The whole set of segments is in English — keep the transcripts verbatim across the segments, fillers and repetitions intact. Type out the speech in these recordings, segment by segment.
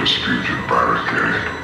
undisputed barricade.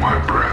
My breath.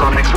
We'll be right back.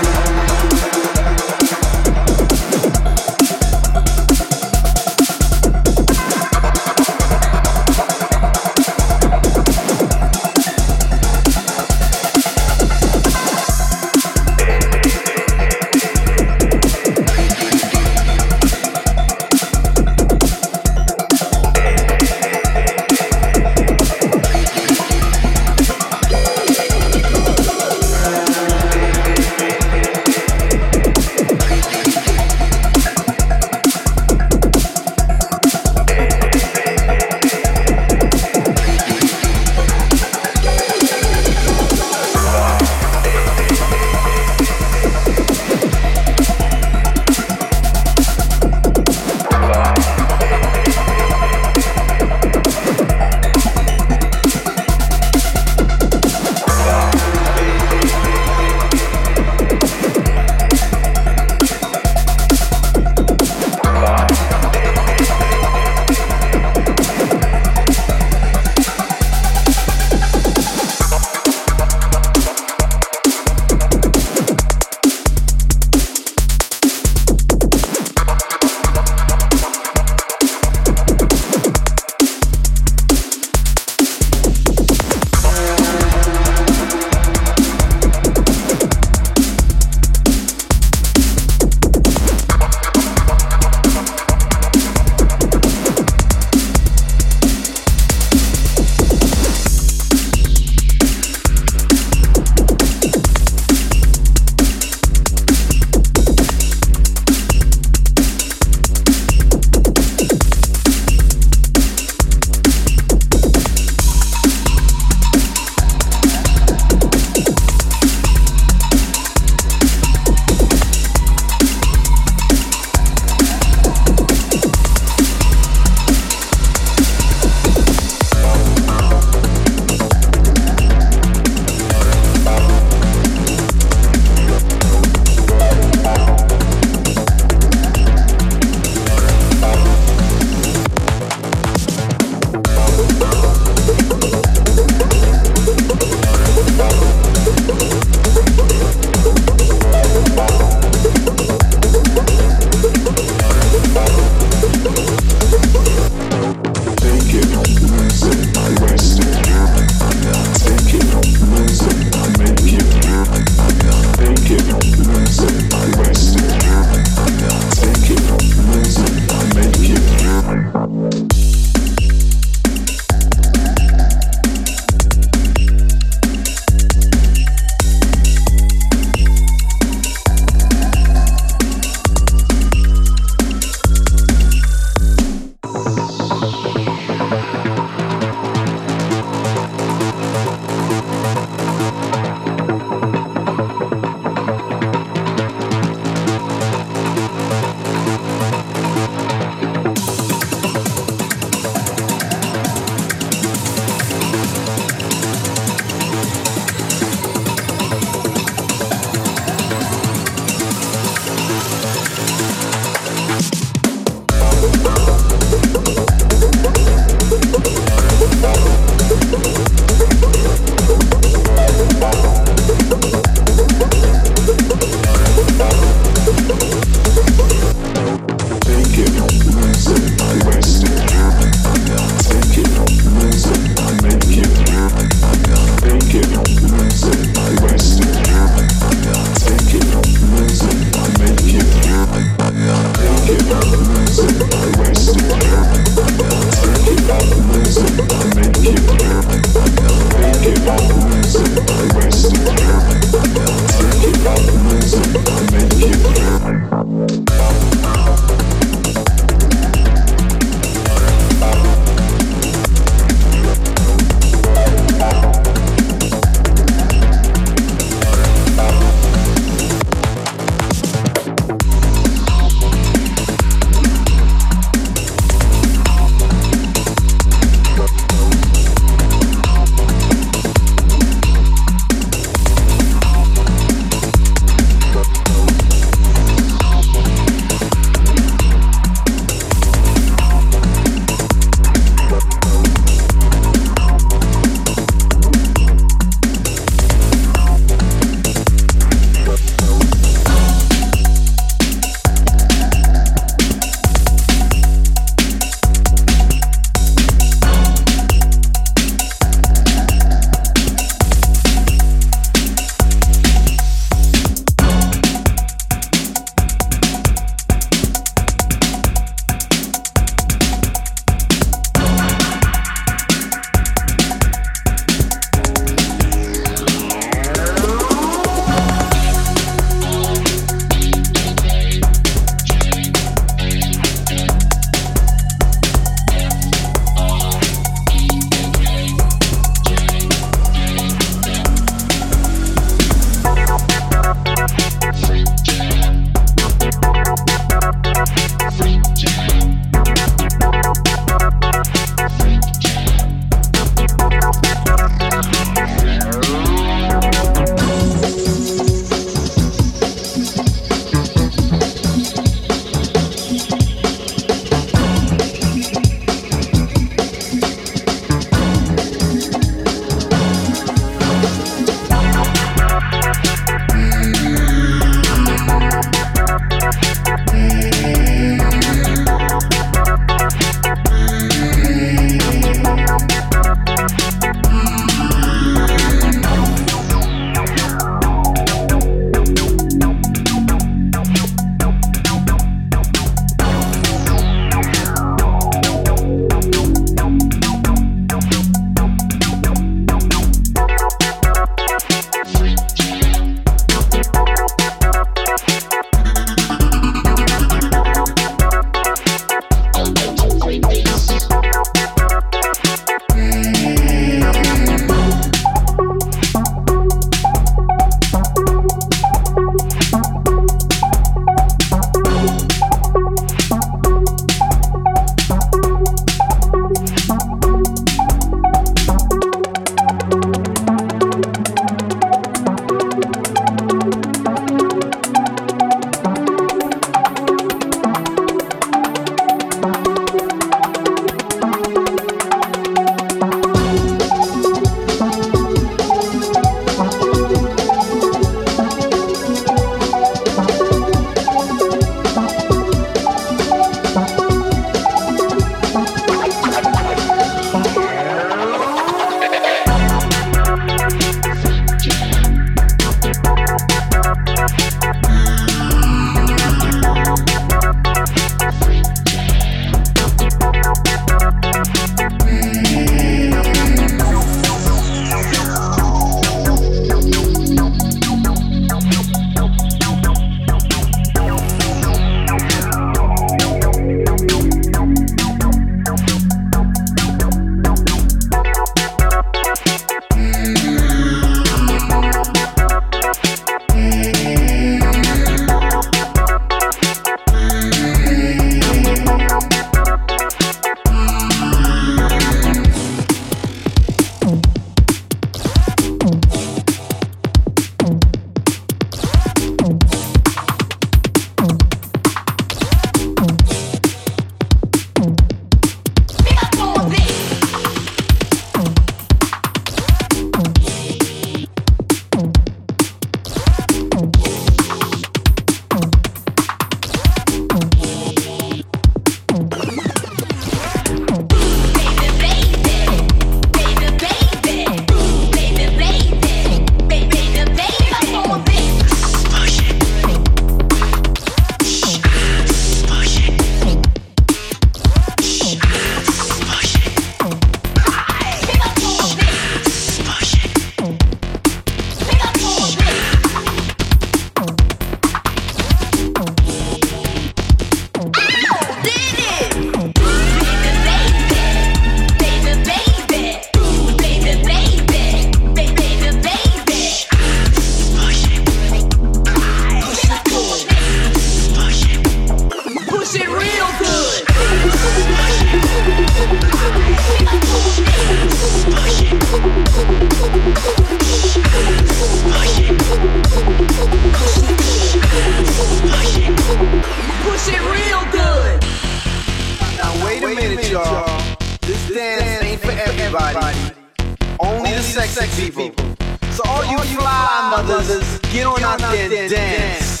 people. So all you fly mothers, get on out there and dance.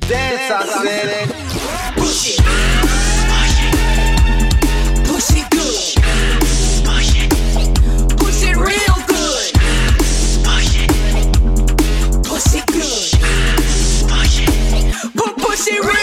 Dance, I said it. Push it. Push it good. Push it real good. Push it good. But push it real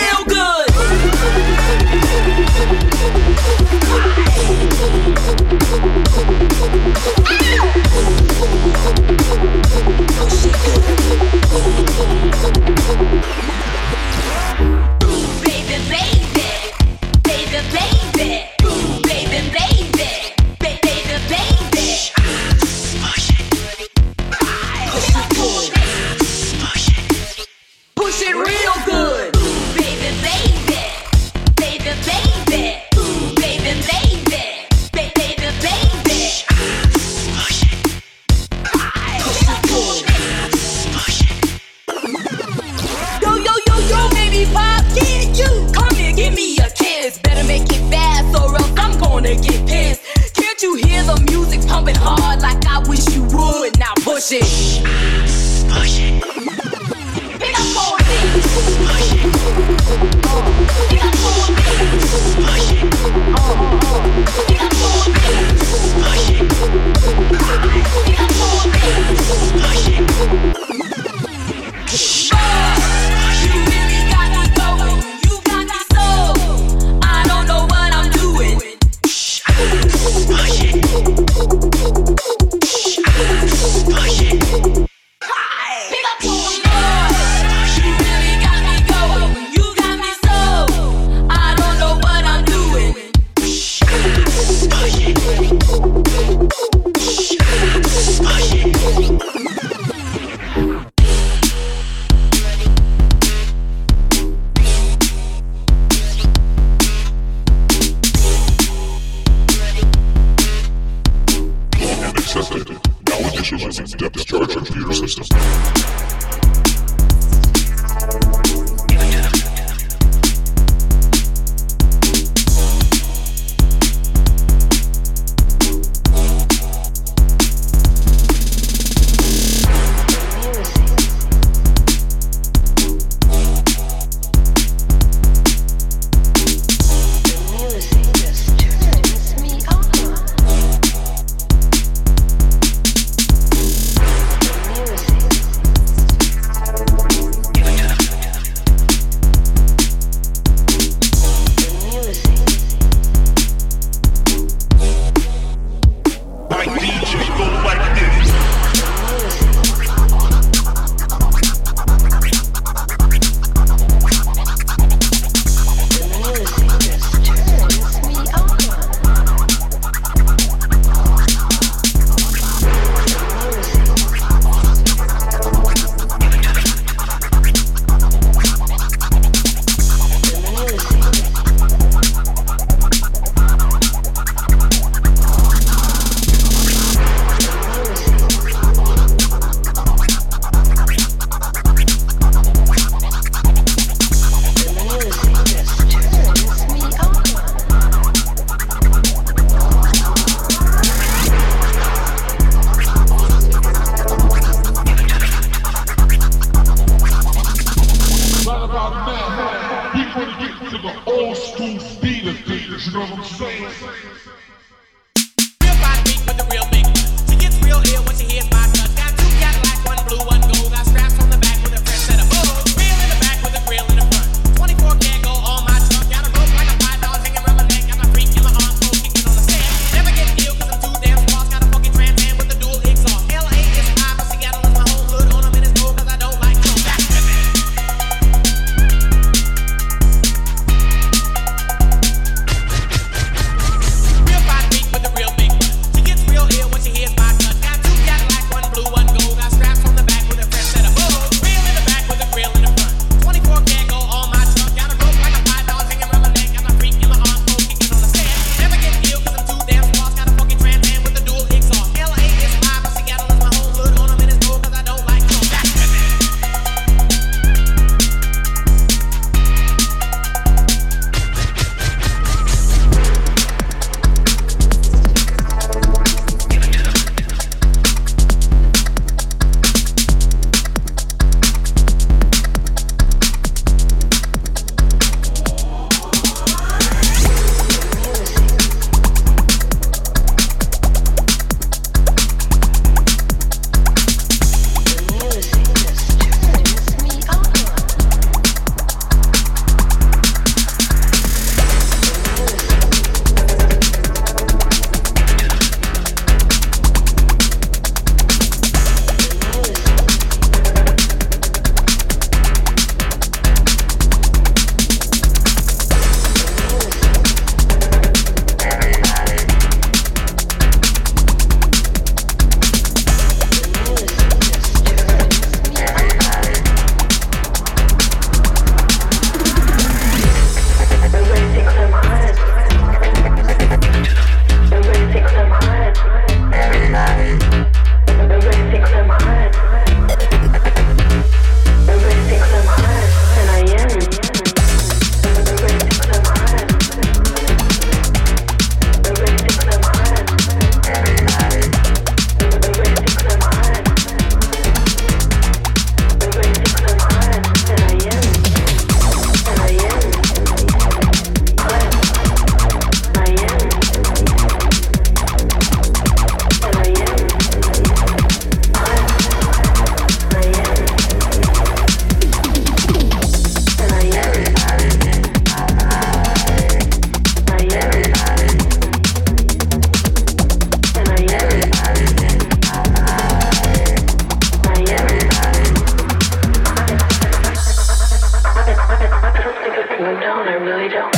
I really don't.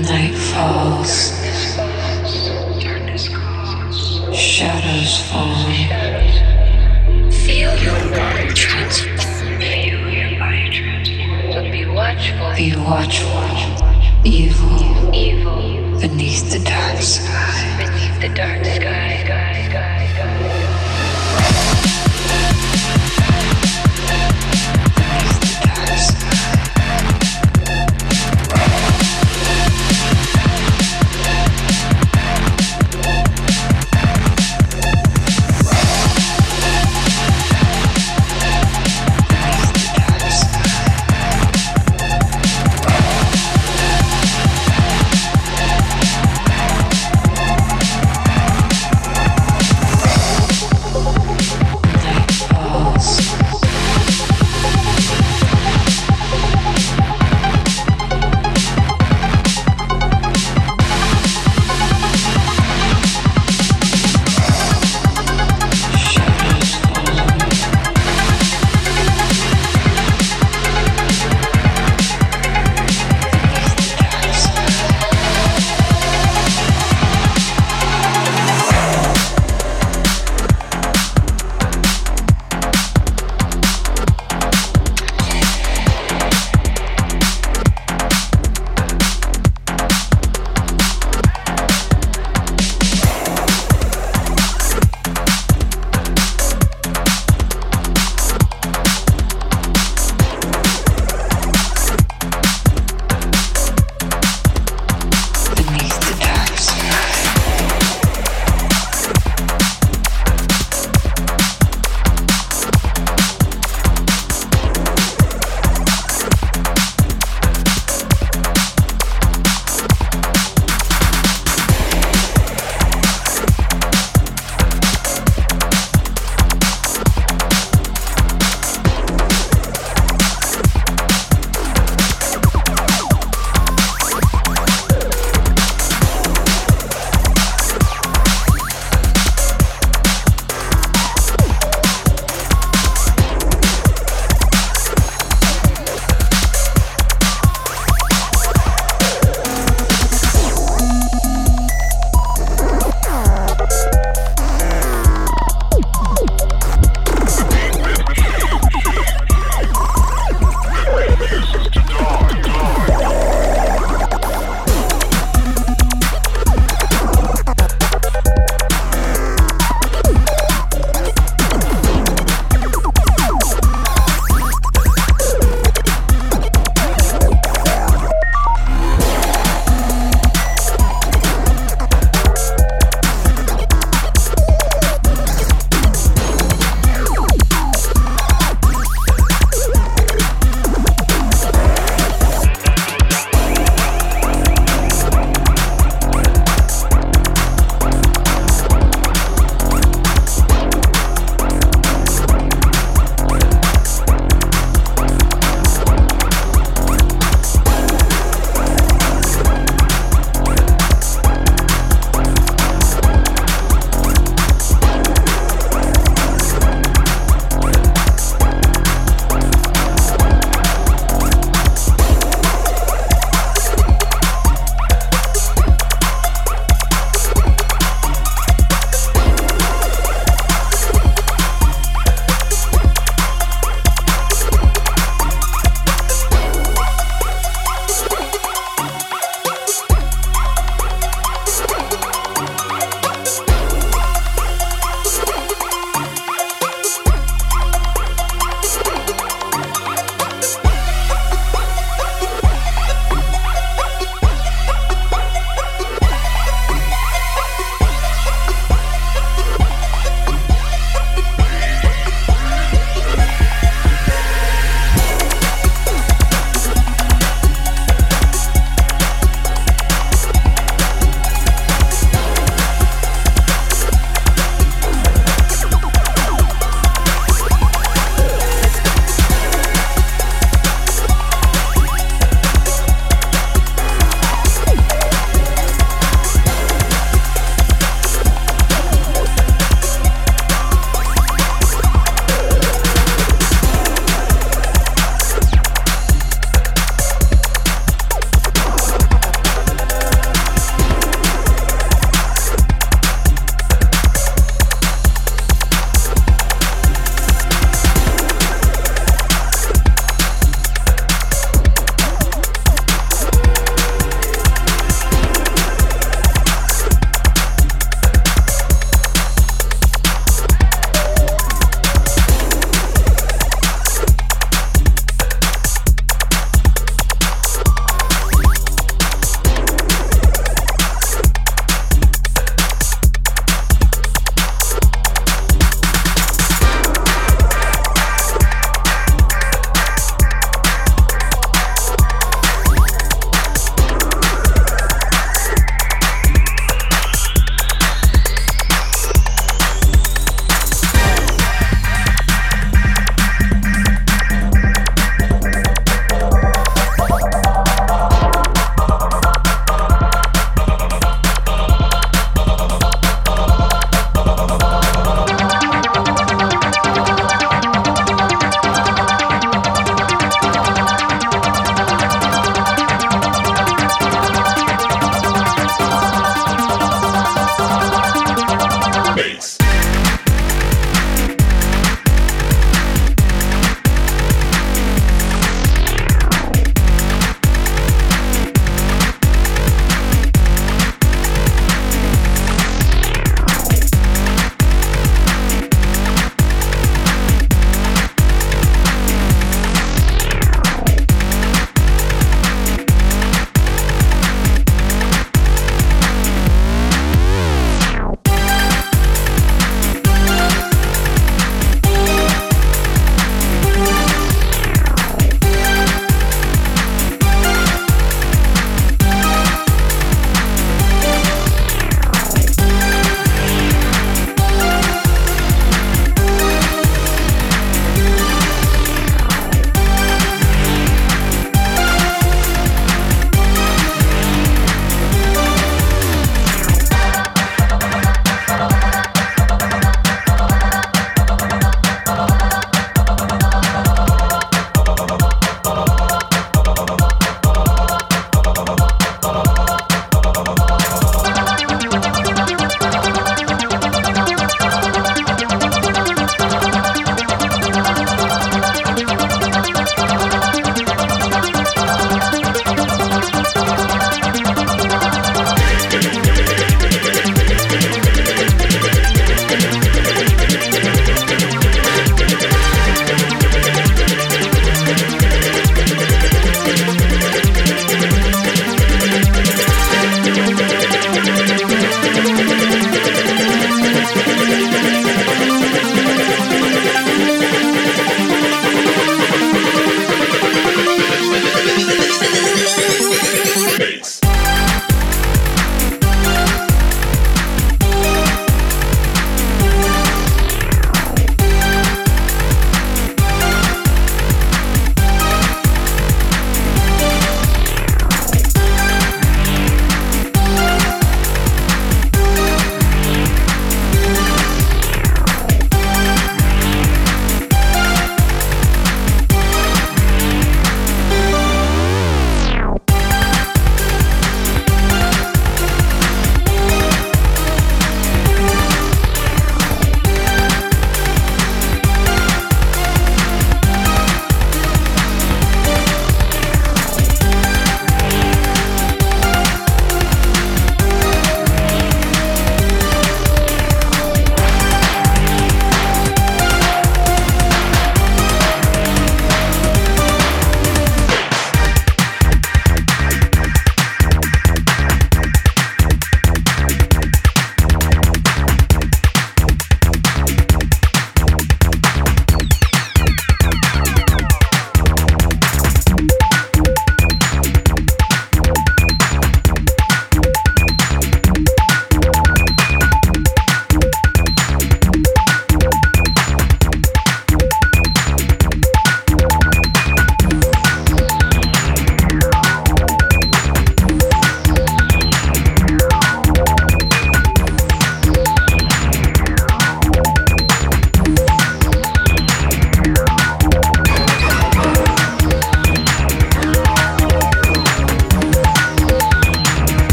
After night falls, shadows fall. Feel your body transform. Feel your body transform. Be watchful. Be watchful. Evil. Evil. Beneath the dark sky. Beneath the dark sky.